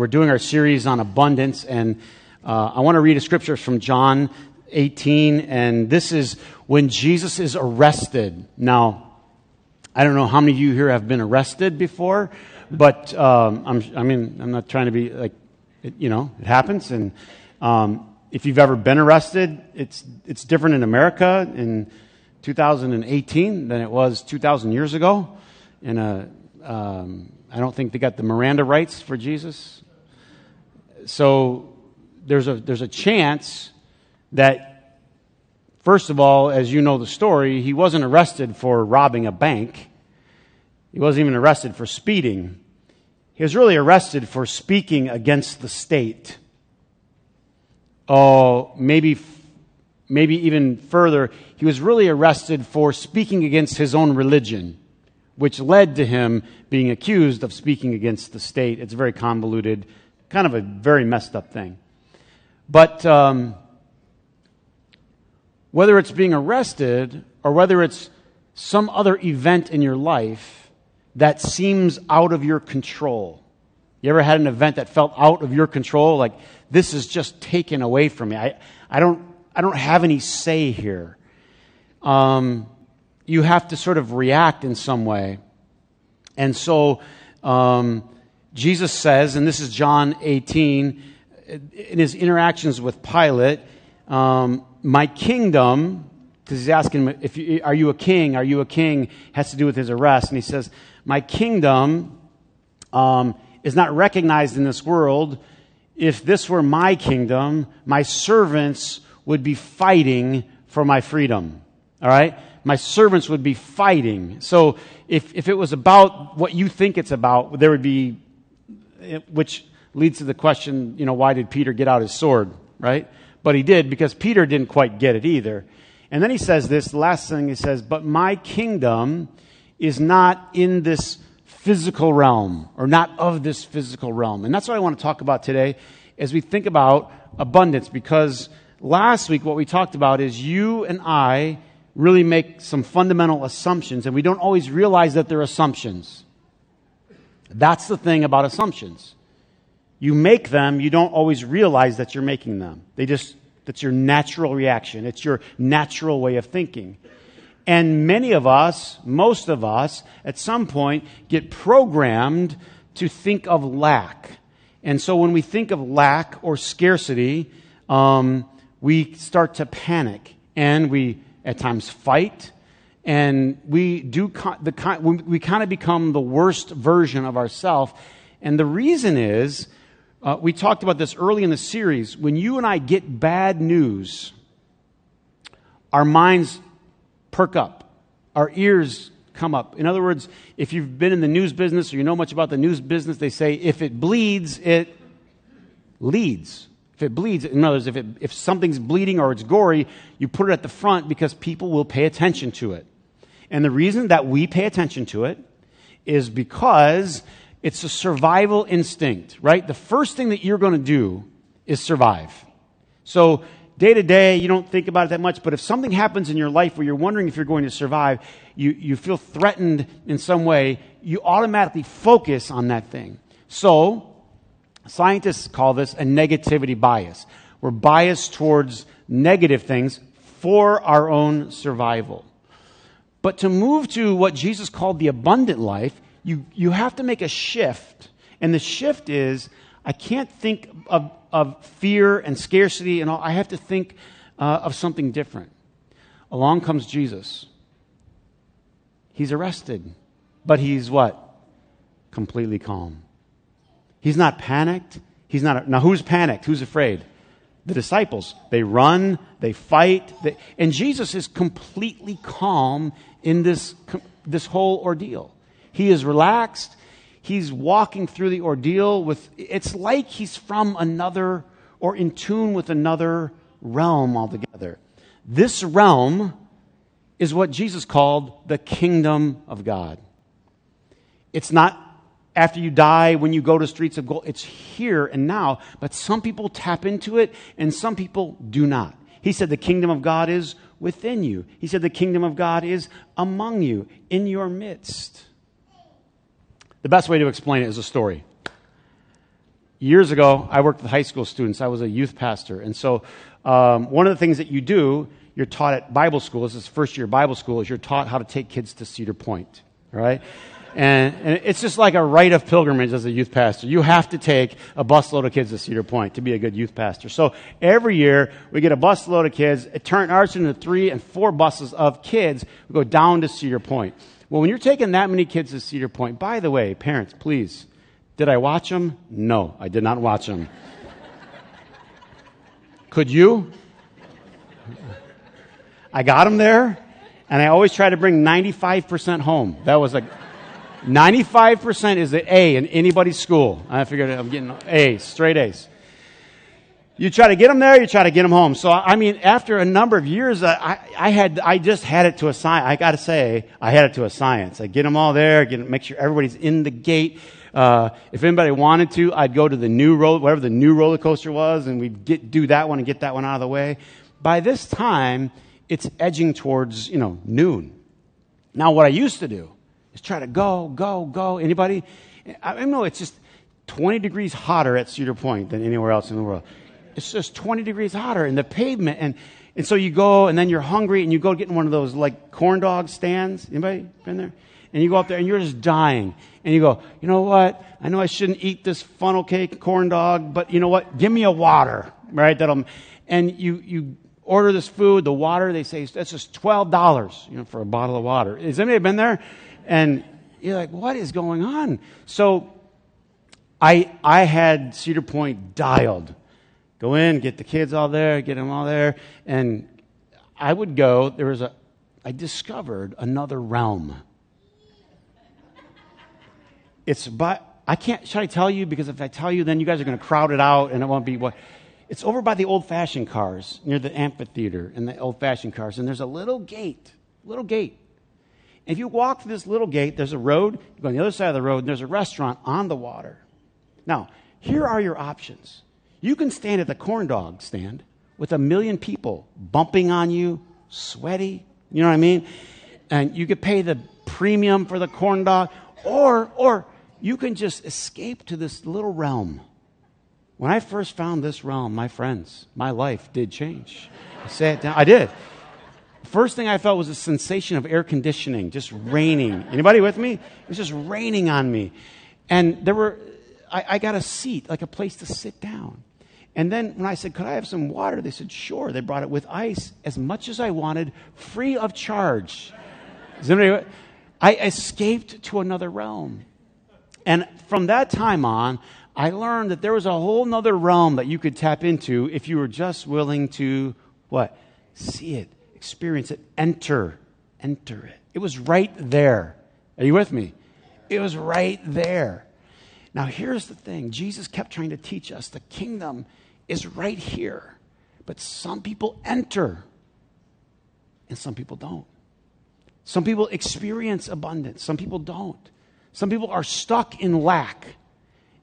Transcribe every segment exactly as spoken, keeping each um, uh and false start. we're doing our series on abundance, and uh, I want to read a scripture from John eighteen, and this is when Jesus is arrested. Now, I don't know how many of you here have been arrested before, but um, I'm, I mean, I'm not trying to be like, it, you know, it happens, and um, if you've ever been arrested, it's it's different in America in two thousand eighteen than it was two thousand years ago in a... Um, I don't think they got the Miranda rights for Jesus. So there's a there's a chance that, first of all, as you know the story, he wasn't arrested for robbing a bank. He wasn't even arrested for speeding. He was really arrested for speaking against the state. Oh, maybe maybe even further, he was really arrested for speaking against his own religion, which led to him being accused of speaking against the state. It's very convoluted, kind of a very messed up thing. But um, whether it's being arrested or whether it's some other event in your life that seems out of your control. You ever had an event that felt out of your control? Like, this is just taken away from me. I, I don't I don't have any say here. Um You have to sort of react in some way. And so um, Jesus says, and this is John eighteen, in his interactions with Pilate, um, my kingdom, because he's asking, if you, are you a king? Are you a king? Has to do with his arrest. And he says, my kingdom um, is not recognized in this world. If this were my kingdom, my servants would be fighting for my freedom. All right? My servants would be fighting. So if, if it was about what you think it's about, there would be, which leads to the question, you know, why did Peter get out his sword, right? But he did, because Peter didn't quite get it either. And then he says this, the last thing he says, but my kingdom is not in this physical realm, or not of this physical realm. And that's what I want to talk about today as we think about abundance, because last week what we talked about is you and I really make some fundamental assumptions, and we don't always realize that they're assumptions. That's the thing about assumptions. You make them, you don't always realize that you're making them. They just, that's your natural reaction. It's your natural way of thinking. And many of us, most of us, at some point get programmed to think of lack. And so when we think of lack or scarcity, um, we start to panic, and we at times fight, and we do con- the con- we kind of become the worst version of ourselves. And the reason is, uh, we talked about this early in the series, when you and I get bad news, our minds perk up, our ears come up. In other words, if you've been in the news business or you know much about the news business, they say if it bleeds, it leads. If it bleeds, in other words, if, it, if something's bleeding or it's gory, you put it at the front because people will pay attention to it. And the reason that we pay attention to it is because it's a survival instinct, right? The first thing that you're going to do is survive. So day to day, you don't think about it that much, but if something happens in your life where you're wondering if you're going to survive, you, you feel threatened in some way, you automatically focus on that thing. So scientists call this a negativity bias. We're biased towards negative things for our own survival. But to move to what Jesus called the abundant life, you, you have to make a shift. And the shift is, I can't think of, of fear and scarcity and all. I have to think uh, of something different. Along comes Jesus. He's arrested, but he's what? Completely calm. He's not panicked. He's not. Now, who's panicked? Who's afraid? The disciples. They run. They fight. They, and Jesus is completely calm in this, this whole ordeal. He is relaxed. He's walking through the ordeal with. It's like he's from another or in tune with another realm altogether. This realm is what Jesus called the kingdom of God. It's not after you die, when you go to streets of gold, it's here and now. But some people tap into it, and some people do not. He said the kingdom of God is within you. He said the kingdom of God is among you, in your midst. The best way to explain it is a story. years ago, I worked with high school students. I was a youth pastor. And so um, one of the things that you do, you're taught at Bible school, this is first year Bible school, is you're taught how to take kids to Cedar Point, right? And, and it's just like a rite of pilgrimage as a youth pastor. You have to take a busload of kids to Cedar Point to be a good youth pastor. So every year we get a busload of kids. It turns ours into three and four buses of kids who go down to Cedar Point. Well, when you're taking that many kids to Cedar Point, by the way, parents, please, did I watch them? No, I did not watch them. Could you? I got them there, and I always try to bring ninety-five percent home. That was like... ninety-five percent is an A in anybody's school. I figured I'm getting A's, straight A's. You try to get them there, you try to get them home. So, I mean, after a number of years, I, I had, I just had it to a science. I got to say, I had it to a science. I get them all there, get them, make sure everybody's in the gate. Uh, if anybody wanted to, I'd go to the new road, whatever the new roller coaster was, and we'd get, do that one and get that one out of the way. By this time, it's edging towards, you know, noon. Now, what I used to do, just try to go, go, go. Anybody? I don't know. It's just twenty degrees hotter at Cedar Point than anywhere else in the world. It's just twenty degrees hotter in the pavement. And, and so you go, and then you're hungry, and you go get in one of those, like, corn dog stands. Anybody been there? And you go up there, and you're just dying. And you go, you know what? I know I shouldn't eat this funnel cake corn dog, but you know what? Give me a water, right? That'll, and you you order this food. The water, they say, that's just twelve dollars, you know, for a bottle of water. Has anybody been there? And you're like, what is going on? So I I had Cedar Point dialed. Go in, get the kids all there, get them all there. And I would go, there was a, I discovered another realm. It's by, I can't, should I tell you? Because if I tell you, then you guys are going to crowd it out and it won't be what. It's over by the old-fashioned cars, near the amphitheater and the old-fashioned cars. And there's a little gate, little gate. If you walk through this little gate, there's a road. You go on the other side of the road, and there's a restaurant on the water. Now, here are your options. You can stand at the corn dog stand with a million people bumping on you, sweaty, you know what I mean? And you could pay the premium for the corn dog, or, or you can just escape to this little realm. When I first found this realm, my friends, my life did change. I sat down. I did. First thing I felt was a sensation of air conditioning, just raining. Anybody with me? It was just raining on me. And there were, I, I got a seat, like a place to sit down. And then when I said, could I have some water? They said, sure. They brought it with ice, as much as I wanted, free of charge. Does anybody, I escaped to another realm. And from that time on, I learned that there was a whole nother realm that you could tap into if you were just willing to, what? See it. Experience it, enter, enter it. It was right there. Are you with me? It was right there. Now, here's the thing. Jesus kept trying to teach us the kingdom is right here, but some people enter and some people don't. Some people experience abundance. Some people don't. Some people are stuck in lack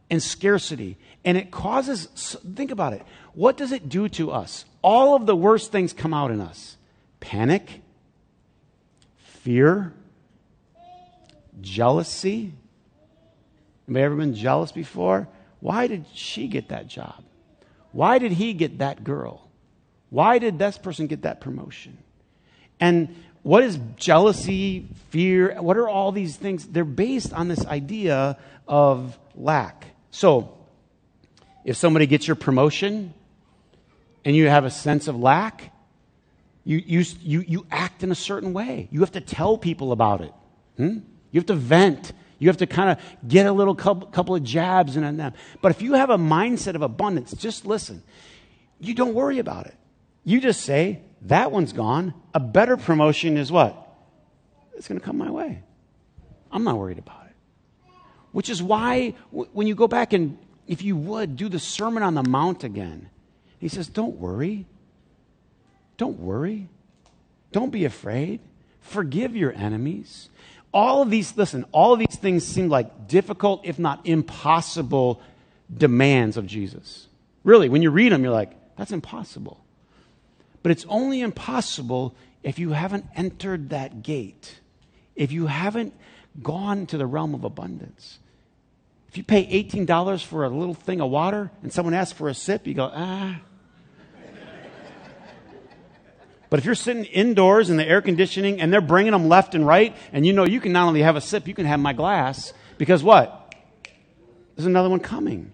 and scarcity, and it causes, think about it. What does it do to us? All of the worst things come out in us. Panic, fear, jealousy. Anybody ever been jealous before? Why did she get that job? Why did he get that girl? Why did this person get that promotion? And what is jealousy, fear? What are all these things? They're based on this idea of lack. So if somebody gets your promotion and you have a sense of lack, You, you, you, you act in a certain way. You have to tell people about it. Hmm? You have to vent. You have to kind of get a little couple, couple of jabs in on them. But if you have a mindset of abundance, just listen. You don't worry about it. You just say, that one's gone. A better promotion is what? It's going to come my way. I'm not worried about it. Which is why w- when you go back and, if you would, do the Sermon on the Mount again. He says, don't worry. Don't worry. Don't be afraid. Forgive your enemies. All of these, listen, all of these things seem like difficult, if not impossible, demands of Jesus. Really, when you read them, you're like, that's impossible. But it's only impossible if you haven't entered that gate, if you haven't gone to the realm of abundance. If If you pay eighteen dollars for a little thing of water and someone asks for a sip, you go, ah. But if you're sitting indoors in the air conditioning and they're bringing them left and right, and you know you can not only have a sip, you can have my glass, because what? There's another one coming.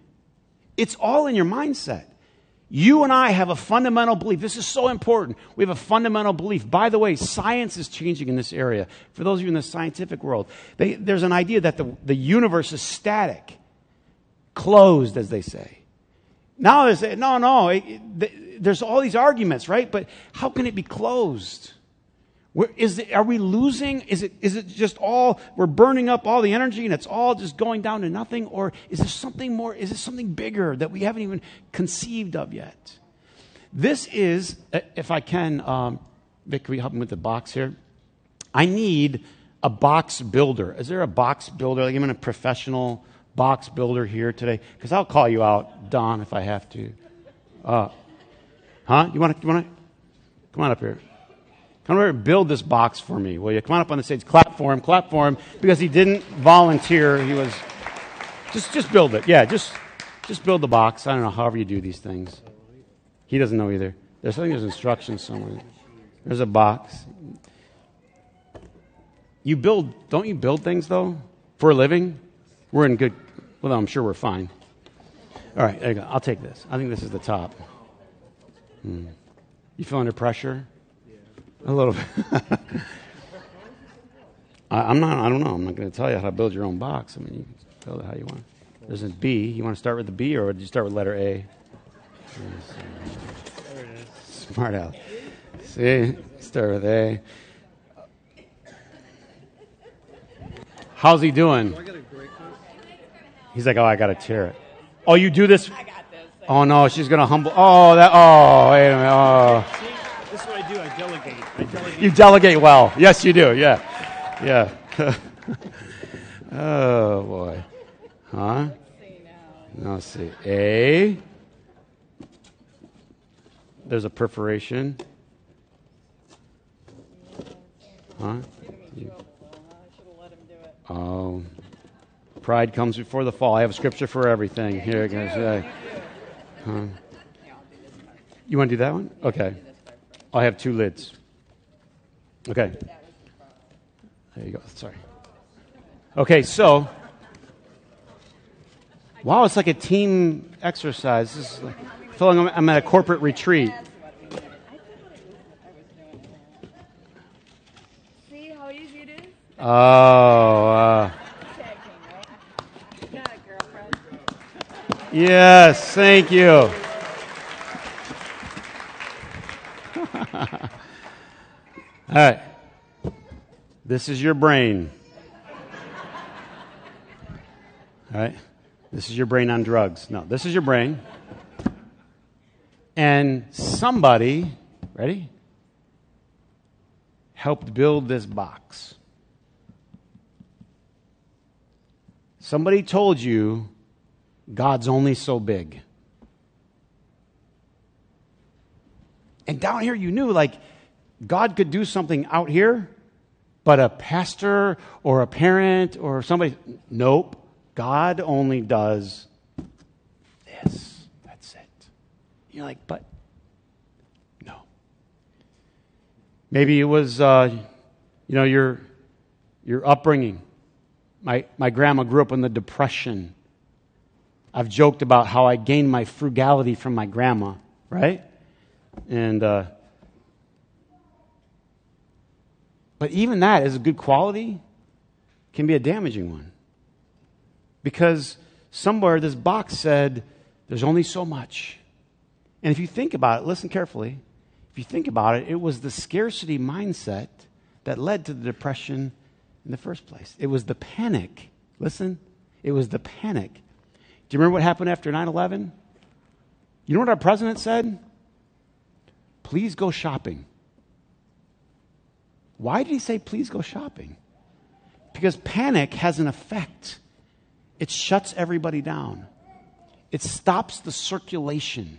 It's all in your mindset. You and I have a fundamental belief. This is so important. We have a fundamental belief. By the way, science is changing in this area. For those of you in the scientific world, they, there's an idea that the, the universe is static, closed, as they say. Now they say, no, no, it, it, there's all these arguments, right? But how can it be closed? Where, is it, are we losing? Is it, is it just all, we're burning up all the energy and it's all just going down to nothing? Or is there something more, is there something bigger that we haven't even conceived of yet? This is, if I can, um, Vic, can we help me with the box here? I need a box builder. Is there a box builder? Like I'm in a professional box builder here today? Because I'll call you out, Don, if I have to. Uh, huh? You want to, you want to? Come on up here. Come over here and build this box for me, will you? Come on up on the stage. Clap for him. Clap for him. Because he didn't volunteer. He was... Just just build it. Yeah, just just build the box. I don't know, however you do these things. He doesn't know either. There's, I think there's instructions somewhere. There's a box. You build... Don't you build things, though? For a living? We're in good... Well, I'm sure we're fine. All right, there you go. I'll take this. I think this is the top. Hmm. You feel under pressure? A little bit. I, I'm not, I don't know. I'm not going to tell you how to build your own box. I mean, you can build it how you want. There's a B. You want to start with the B or did you start with letter A? There it is. Smart aleck. See? Start with A. How's he doing? He's like, oh, I got to tear it. Oh, you do this? I got this. Oh, no. She's going to humble. Oh, that. Oh, wait a minute. Oh. This is what I do. I delegate. I delegate. You delegate well. Yes, you do. Yeah. Yeah. Oh, boy. Huh? Now let's see. A. There's a perforation. Huh? You. Oh. Pride comes before the fall. I have a scripture for everything. Here it goes. Huh? You want to do that one? Okay. I have two lids. Okay. There you go. Sorry. Okay, so. Wow, it's like a team exercise. This is like, I feel like I'm at a corporate retreat. See how easy it is? Oh. Uh, yes, thank you. All right, this is your brain. All right, this is your brain on drugs. No, this is your brain. And somebody, ready, helped build this box. Somebody told you God's only so big. And down here you knew, like, God could do something out here, but a pastor or a parent or somebody, nope. God only does this. That's it. You're like, but no. Maybe it was, uh, you know, your your upbringing. My my grandma grew up in the Depression. I've joked about how I gained my frugality from my grandma, right? And uh, but even that is a good quality, can be a damaging one. Because somewhere this box said, there's only so much. And if you think about it, listen carefully. If you think about it, it was the scarcity mindset that led to the Depression in the first place. It was the panic. Listen, it was the panic. Do you remember what happened after nine eleven? You know what our president said? Please go shopping. Why did he say please go shopping? Because panic has an effect. It shuts everybody down. It stops the circulation.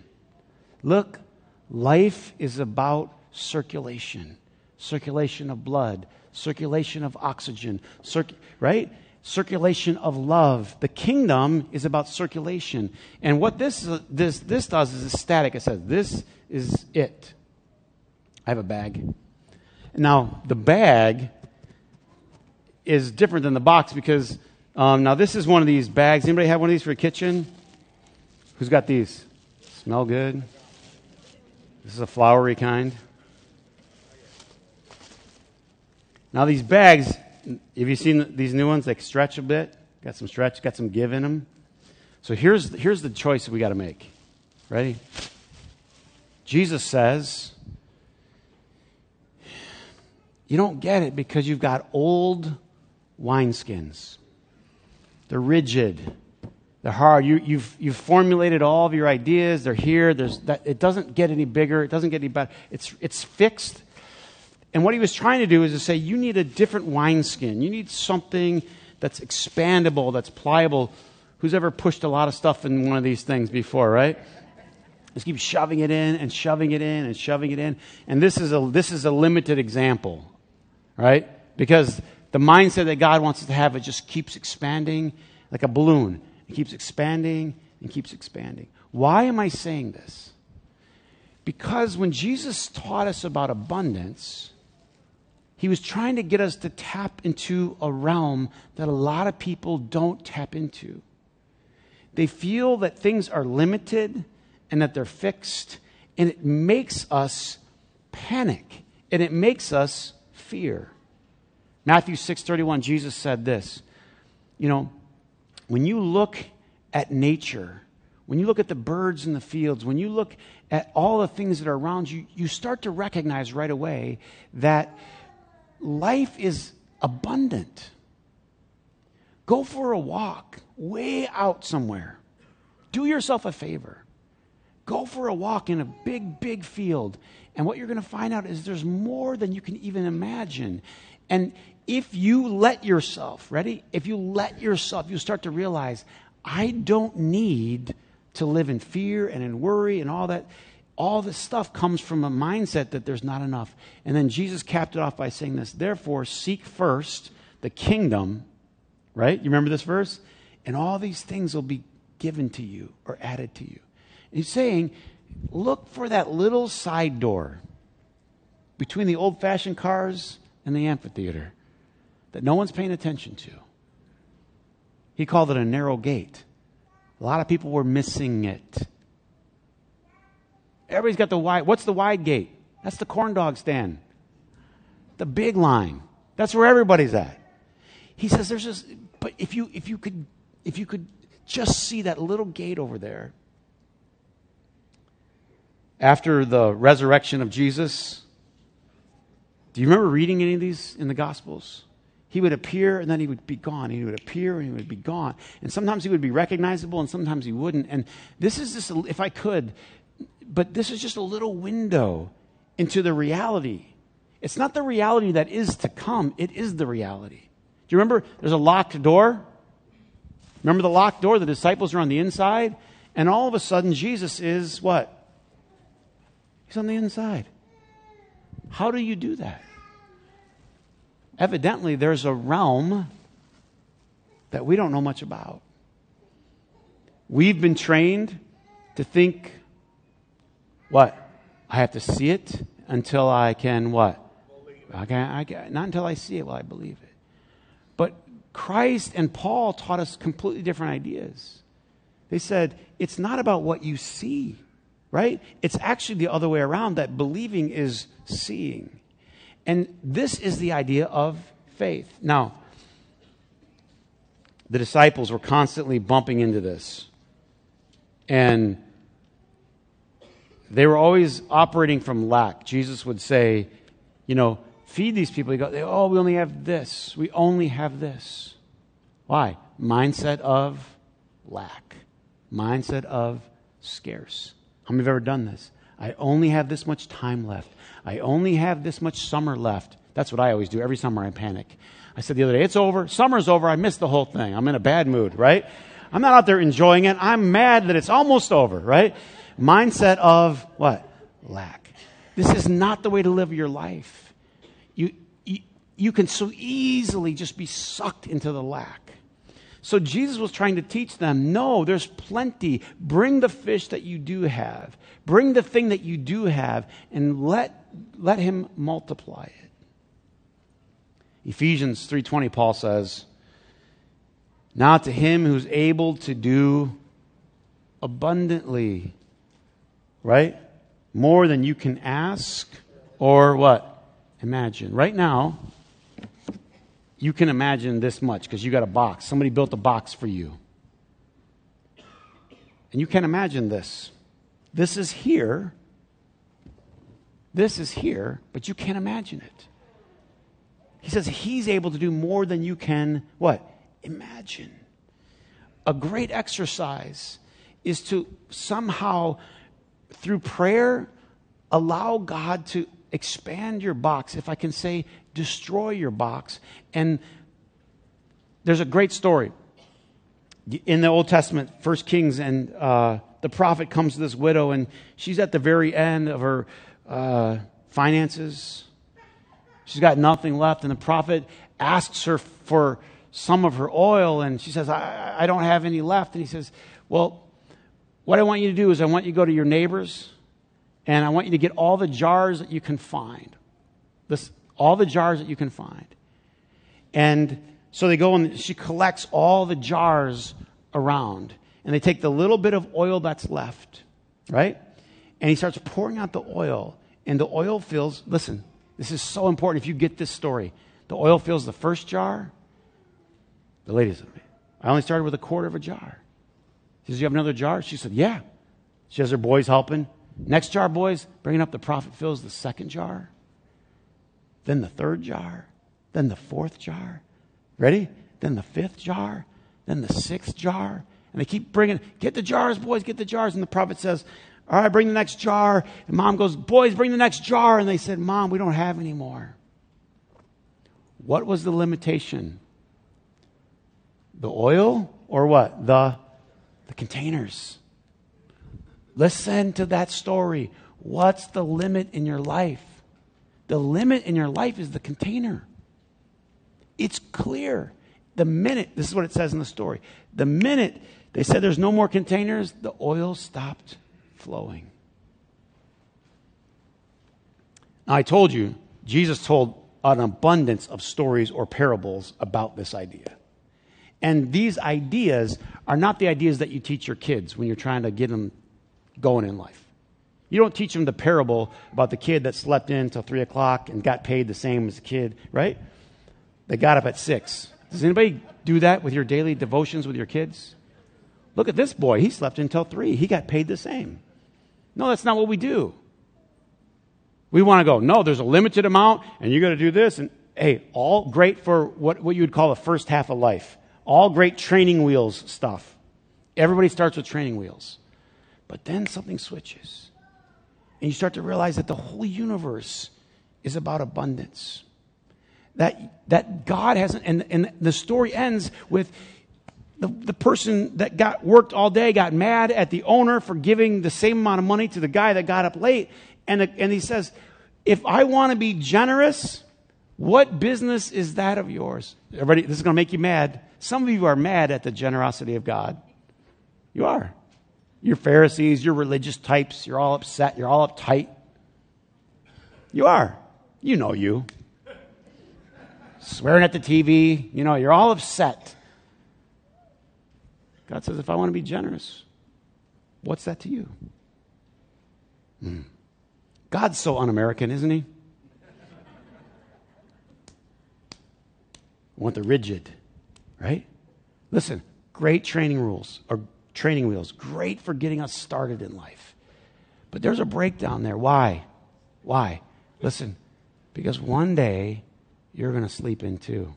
Look, life is about circulation. Circulation of blood. Circulation of oxygen. Circ- right? circulation of love. The kingdom is about circulation. And what this this this does is it's static. It says, this is it. I have a bag. Now, the bag is different than the box because, um, now this is one of these bags. Anybody have one of these for a kitchen? Who's got these? Smell good. This is a flowery kind. Now, these bags... Have you seen these new ones? They stretch a bit. Got some stretch. Got some give in them. So here's here's the choice that we got to make. Ready? Jesus says, you don't get it because you've got old wineskins. They're rigid. They're hard. You, you've you've formulated all of your ideas. They're here. There's that. It doesn't get any bigger. It doesn't get any better. It's it's fixed. And what he was trying to do is to say, you need a different wineskin. You need something that's expandable, that's pliable. Who's ever pushed a lot of stuff in one of these things before, right? Just keep shoving it in and shoving it in and shoving it in. And this is a this is a limited example, right? Because the mindset that God wants us to have, it just keeps expanding like a balloon. It keeps expanding and keeps expanding. Why am I saying this? Because when Jesus taught us about abundance... he was trying to get us to tap into a realm that a lot of people don't tap into. They feel that things are limited and that they're fixed, and it makes us panic, and it makes us fear. Matthew six thirty-one, Jesus said this, you know, when you look at nature, when you look at the birds in the fields, when you look at all the things that are around you, you start to recognize right away that life is abundant. Go for a walk way out somewhere. Do yourself a favor. Go for a walk in a big, big field. And what you're going to find out is there's more than you can even imagine. And if you let yourself, ready? If you let yourself, you start to realize, I don't need to live in fear and in worry and all that. All this stuff comes from a mindset that there's not enough. And then Jesus capped it off by saying this, therefore seek first the kingdom, right? You remember this verse? And all these things will be given to you or added to you. And he's saying, look for that little side door between the old-fashioned cars and the amphitheater that no one's paying attention to. He called it a narrow gate. A lot of people were missing it. Everybody's got the wide. What's the wide gate? That's the corn dog stand. The big line. That's where everybody's at. He says, "There's just, but if you if you could if you could just see that little gate over there." After the resurrection of Jesus, do you remember reading any of these in the Gospels? He would appear and then he would be gone. He would appear and he would be gone. And sometimes he would be recognizable and sometimes he wouldn't. And this is just, if I could. But this is just a little window into the reality. It's not the reality that is to come. It is the reality. Do you remember there's a locked door? Remember the locked door? The disciples are on the inside. And all of a sudden, Jesus is what? He's on the inside. How do you do that? Evidently, there's a realm that we don't know much about. We've been trained to think... what? I have to see it until I can what? I can, I can, not until I see it will I believe it. But Christ and Paul taught us completely different ideas. They said, it's not about what you see, right? It's actually the other way around, that believing is seeing. And this is the idea of faith. Now, the disciples were constantly bumping into this. And... they were always operating from lack. Jesus would say, you know, feed these people. He'd go, oh, we only have this. We only have this. Why? Mindset of lack. Mindset of scarce. How many have ever done this? I only have this much time left. I only have this much summer left. That's what I always do. Every summer I panic. I said the other day, it's over. Summer's over. I missed the whole thing. I'm in a bad mood, right? I'm not out there enjoying it. I'm mad that it's almost over, right? Mindset of what? Lack. This is not the way to live your life. You, you, you can so easily just be sucked into the lack. So Jesus was trying to teach them, no, there's plenty. Bring the fish that you do have. Bring the thing that you do have and let, let him multiply it. Ephesians three twenty, Paul says, now to him who's able to do abundantly, right? More than you can ask or what? Imagine. Right now, you can imagine this much because you got a box. Somebody built a box for you. And you can't imagine this. This is here. This is here, but you can't imagine it. He says he's able to do more than you can, what? Imagine. A great exercise is to somehow, through prayer, allow God to expand your box. If I can say, destroy your box. And there's a great story in the Old Testament, First Kings, and uh, the prophet comes to this widow, and she's at the very end of her uh, finances. She's got nothing left, and the prophet asks her for some of her oil, and she says, I, I don't have any left. And he says, well, what I want you to do is I want you to go to your neighbors, and I want you to get all the jars that you can find. This All the jars that you can find. And so they go and she collects all the jars around. And they take the little bit of oil that's left, right? And he starts pouring out the oil. And the oil fills, listen, this is so important if you get this story. The oil fills the first jar. The lady said, I only started with a quarter of a jar. She says, you have another jar? She said, yeah. She has her boys helping. Next jar, boys, bringing up the prophet fills the second jar. Then the third jar, then the fourth jar. Ready? Then the fifth jar, then the sixth jar. And they keep bringing, get the jars, boys, get the jars. And the prophet says, all right, bring the next jar. And mom goes, boys, bring the next jar. And they said, mom, we don't have any more. What was the limitation? The oil or what? The, the containers. Listen to that story. What's the limit in your life? The limit in your life is the container. It's clear. The minute, this is what it says in the story. The minute they said there's no more containers, the oil stopped flowing. Now, I told you, Jesus told an abundance of stories or parables about this idea. And these ideas are not the ideas that you teach your kids when you're trying to get them going in life. You don't teach them the parable about the kid that slept in till three o'clock and got paid the same as the kid, right? They got up at six. Does anybody do that with your daily devotions with your kids? Look at this boy. He slept in till three. He got paid the same. No, that's not what we do. We want to go, no, there's a limited amount and you got to do this. And hey, all great for what, what you would call the first half of life. All great training wheels stuff. Everybody starts with training wheels. But then something switches. And you start to realize that the whole universe is about abundance. That that God hasn't, and, and the story ends with the, the person that got worked all day got mad at the owner for giving the same amount of money to the guy that got up late. And, and he says, if I want to be generous, what business is that of yours? Everybody, this is going to make you mad. Some of you are mad at the generosity of God. You are. You're Pharisees, you're religious types, you're all upset, you're all uptight. You are. You know you. Swearing at the T V, you know, you're all upset. God says, if I want to be generous, what's that to you? Mm. God's so un-American, isn't he? I want the rigid, right? Listen, great training rules are training wheels, great for getting us started in life. But there's a breakdown there. Why? Why? Listen, because one day you're going to sleep in too.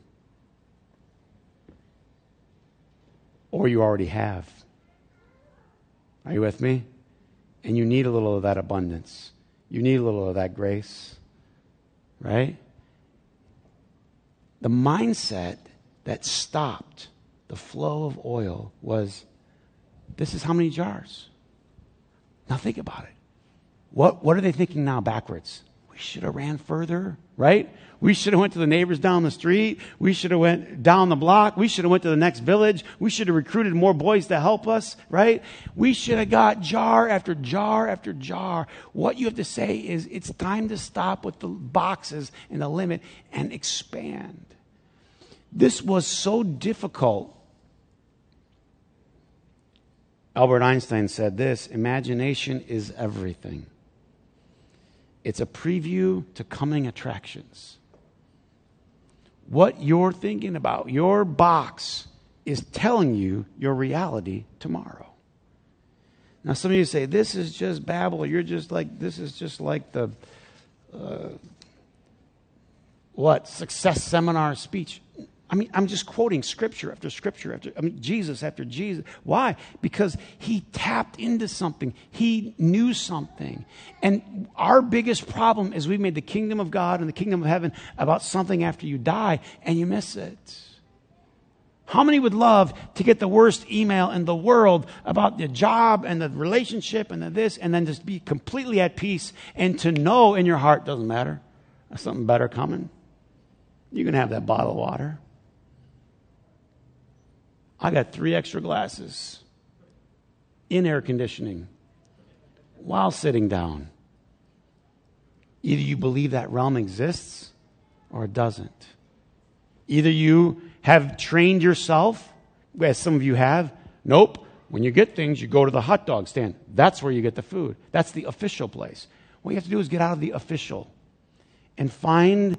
Or you already have. Are you with me? And you need a little of that abundance. You need a little of that grace. Right? The mindset that stopped the flow of oil was, this is how many jars. Now think about it. What, what are they thinking now backwards? We We should have ran further, right? We should have went to the neighbors down the street. We should have went down the block. We should have went to the next village. We should have recruited more boys to help us, right? We should have got jar after jar after jar. What you have to say is it's time to stop with the boxes and the limit and expand. This was so difficult. Albert Einstein said this, imagination is everything. It's a preview to coming attractions. What you're thinking about, your box, is telling you your reality tomorrow. Now, some of you say, this is just babble. You're just like, this is just like the, uh, what, success seminar speech. I mean, I'm just quoting scripture after scripture after, I mean, Jesus after Jesus. Why? Because he tapped into something. He knew something. And our biggest problem is we've made the kingdom of God and the kingdom of heaven about something after you die, and you miss it. How many would love to get the worst email in the world about the job and the relationship and the this, and then just be completely at peace and to know in your heart, doesn't matter, there's something better coming. You can have that bottle of water. I got three extra glasses in air conditioning while sitting down. Either you believe that realm exists or it doesn't. Either you have trained yourself, as some of you have. Nope. When you get things, you go to the hot dog stand. That's where you get the food. That's the official place. What you have to do is get out of the official and find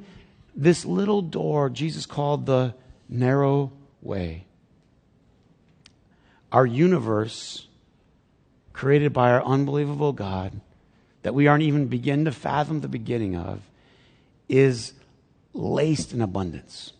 this little door Jesus called the narrow way. Our universe, created by our unbelievable God, that we aren't even begin to fathom the beginning of, is laced in abundance.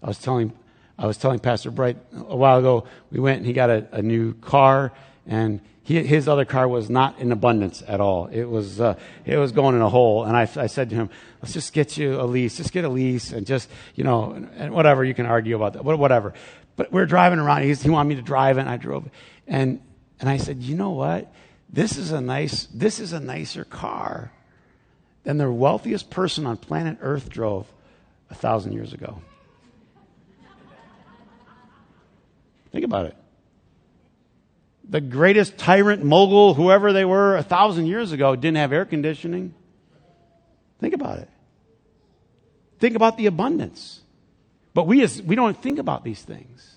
I was telling, I was telling Pastor Bright a while ago, we went and he got a, a new car, and he, his other car was not in abundance at all. It was, uh, it was going in a hole. And I, I said to him, let's just get you a lease, just get a lease and just, you know, and, and whatever, you can argue about that, whatever. But we're driving around. He's, he wanted me to drive, and I drove. And and I said, you know what? This is a nice, this is a nicer car than the wealthiest person on planet Earth drove a thousand years ago. Think about it. The greatest tyrant, mogul, whoever they were a thousand years ago, didn't have air conditioning. Think about it. Think about the abundance. But we as, we don't think about these things.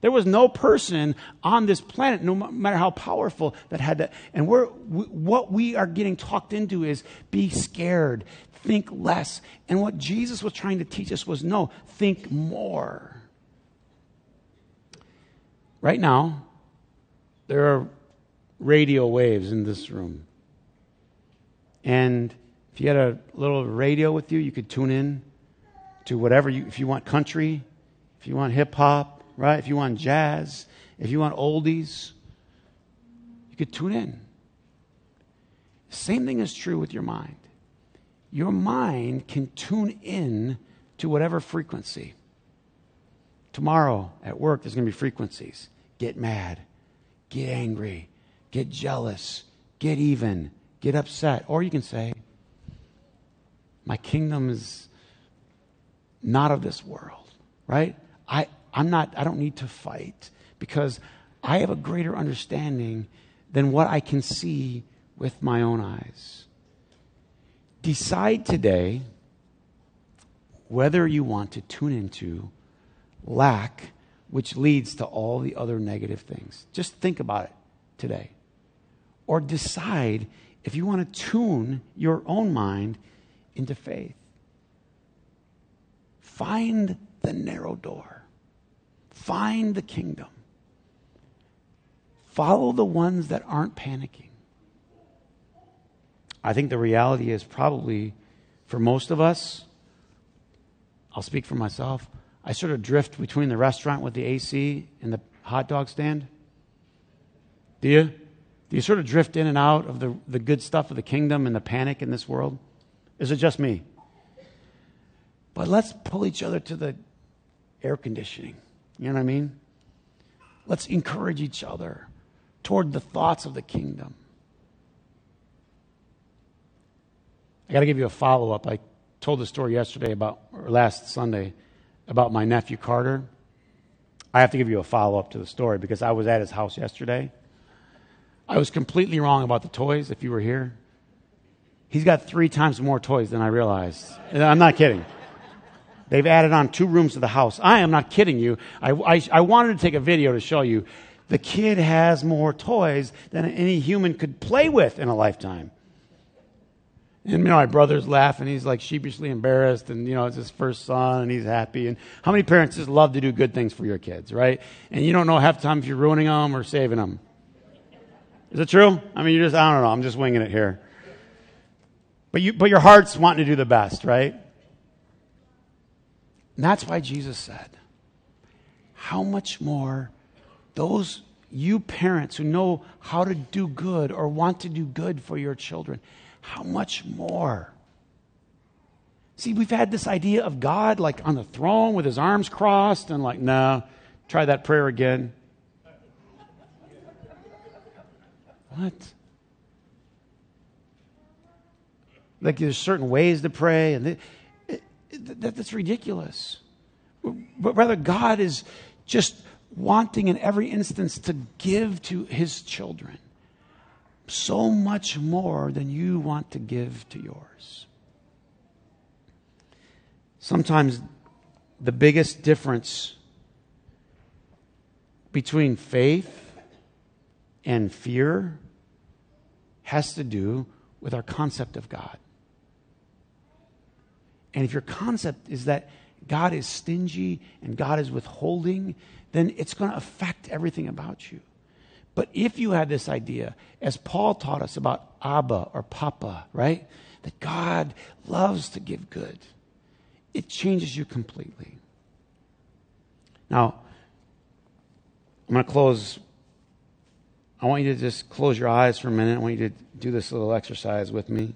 There was no person on this planet, no matter how powerful, that had that. And we're, we, what we are getting talked into is be scared, think less. And what Jesus was trying to teach us was no, think more. Right now, there are radio waves in this room. And if you had a little radio with you, you could tune in to whatever you, if you want country, if you want hip hop, right? If you want jazz, if you want oldies, you could tune in. Same thing is true with your mind. Your mind can tune in to whatever frequency. Tomorrow at work, there's going to be frequencies. Get mad, get angry, get jealous, get even, get upset. Or you can say, my kingdom is not of this world, right? I, I'm not, I don't need to fight because I have a greater understanding than what I can see with my own eyes. Decide today whether you want to tune into lack, which leads to all the other negative things. Just think about it today. Or decide if you want to tune your own mind into faith. Find the narrow door. Find the kingdom. Follow the ones that aren't panicking. I think the reality is probably for most of us, I'll speak for myself, I sort of drift between the restaurant with the A C and the hot dog stand. Do you? Do you sort of drift in and out of the, the good stuff of the kingdom and the panic in this world? Is it just me? But let's pull each other to the air conditioning. You know what I mean? Let's encourage each other toward the thoughts of the kingdom. I got to give you a follow-up. I told the story yesterday about, or last Sunday, about my nephew Carter. I have to give you a follow-up to the story because I was at his house yesterday. I was completely wrong about the toys, if you were here. He's got three times more toys than I realized. And I'm not kidding. They've added on two rooms to the house. I am not kidding you. I, I, I wanted to take a video to show you. The kid has more toys than any human could play with in a lifetime. And, you know, my brother's laughing. He's, like, sheepishly embarrassed. And, you know, it's his first son, and he's happy. And how many parents just love to do good things for your kids, right? And you don't know half the time if you're ruining them or saving them. Is it true? I mean, you just, I don't know. I'm just winging it here. But you, but your heart's wanting to do the best, right? And that's why Jesus said, how much more those you parents who know how to do good or want to do good for your children, how much more? See, we've had this idea of God like on the throne with his arms crossed and like, nah, try that prayer again. What? Like there's certain ways to pray, and it, it, it, that, that's ridiculous. But rather, God is just wanting in every instance to give to his children so much more than you want to give to yours. Sometimes the biggest difference between faith and fear has to do with our concept of God. And if your concept is that God is stingy and God is withholding, then it's going to affect everything about you. But if you had this idea, as Paul taught us about Abba or Papa, right? That God loves to give good. It changes you completely. Now, I'm going to close. I want you to just close your eyes for a minute. I want you to do this little exercise with me.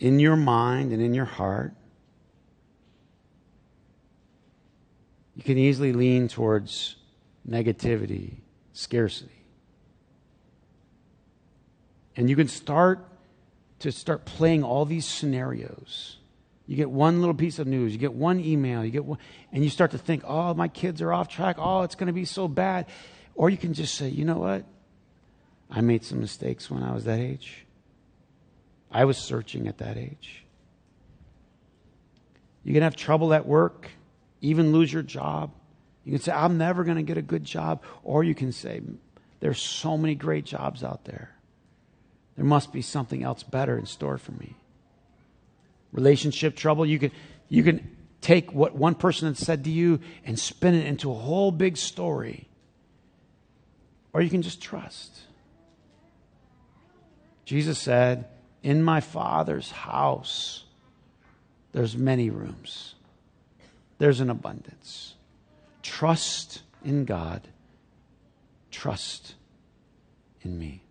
In your mind and in your heart, you can easily lean towards negativity, scarcity. And you can start to start playing all these scenarios. You get one little piece of news, you get one email, you get one, and you start to think, oh, my kids are off track, oh, it's going to be so bad. Or you can just say, you know what? I made some mistakes when I was that age. I was searching at that age. You can have trouble at work. Even lose your job. You can say, I'm never going to get a good job. Or you can say, there's so many great jobs out there. There must be something else better in store for me. Relationship trouble, you can, you can take what one person had said to you and spin it into a whole big story. Or you can just trust. Jesus said, in my Father's house, there's many rooms. There's an abundance. Trust in God. Trust in me.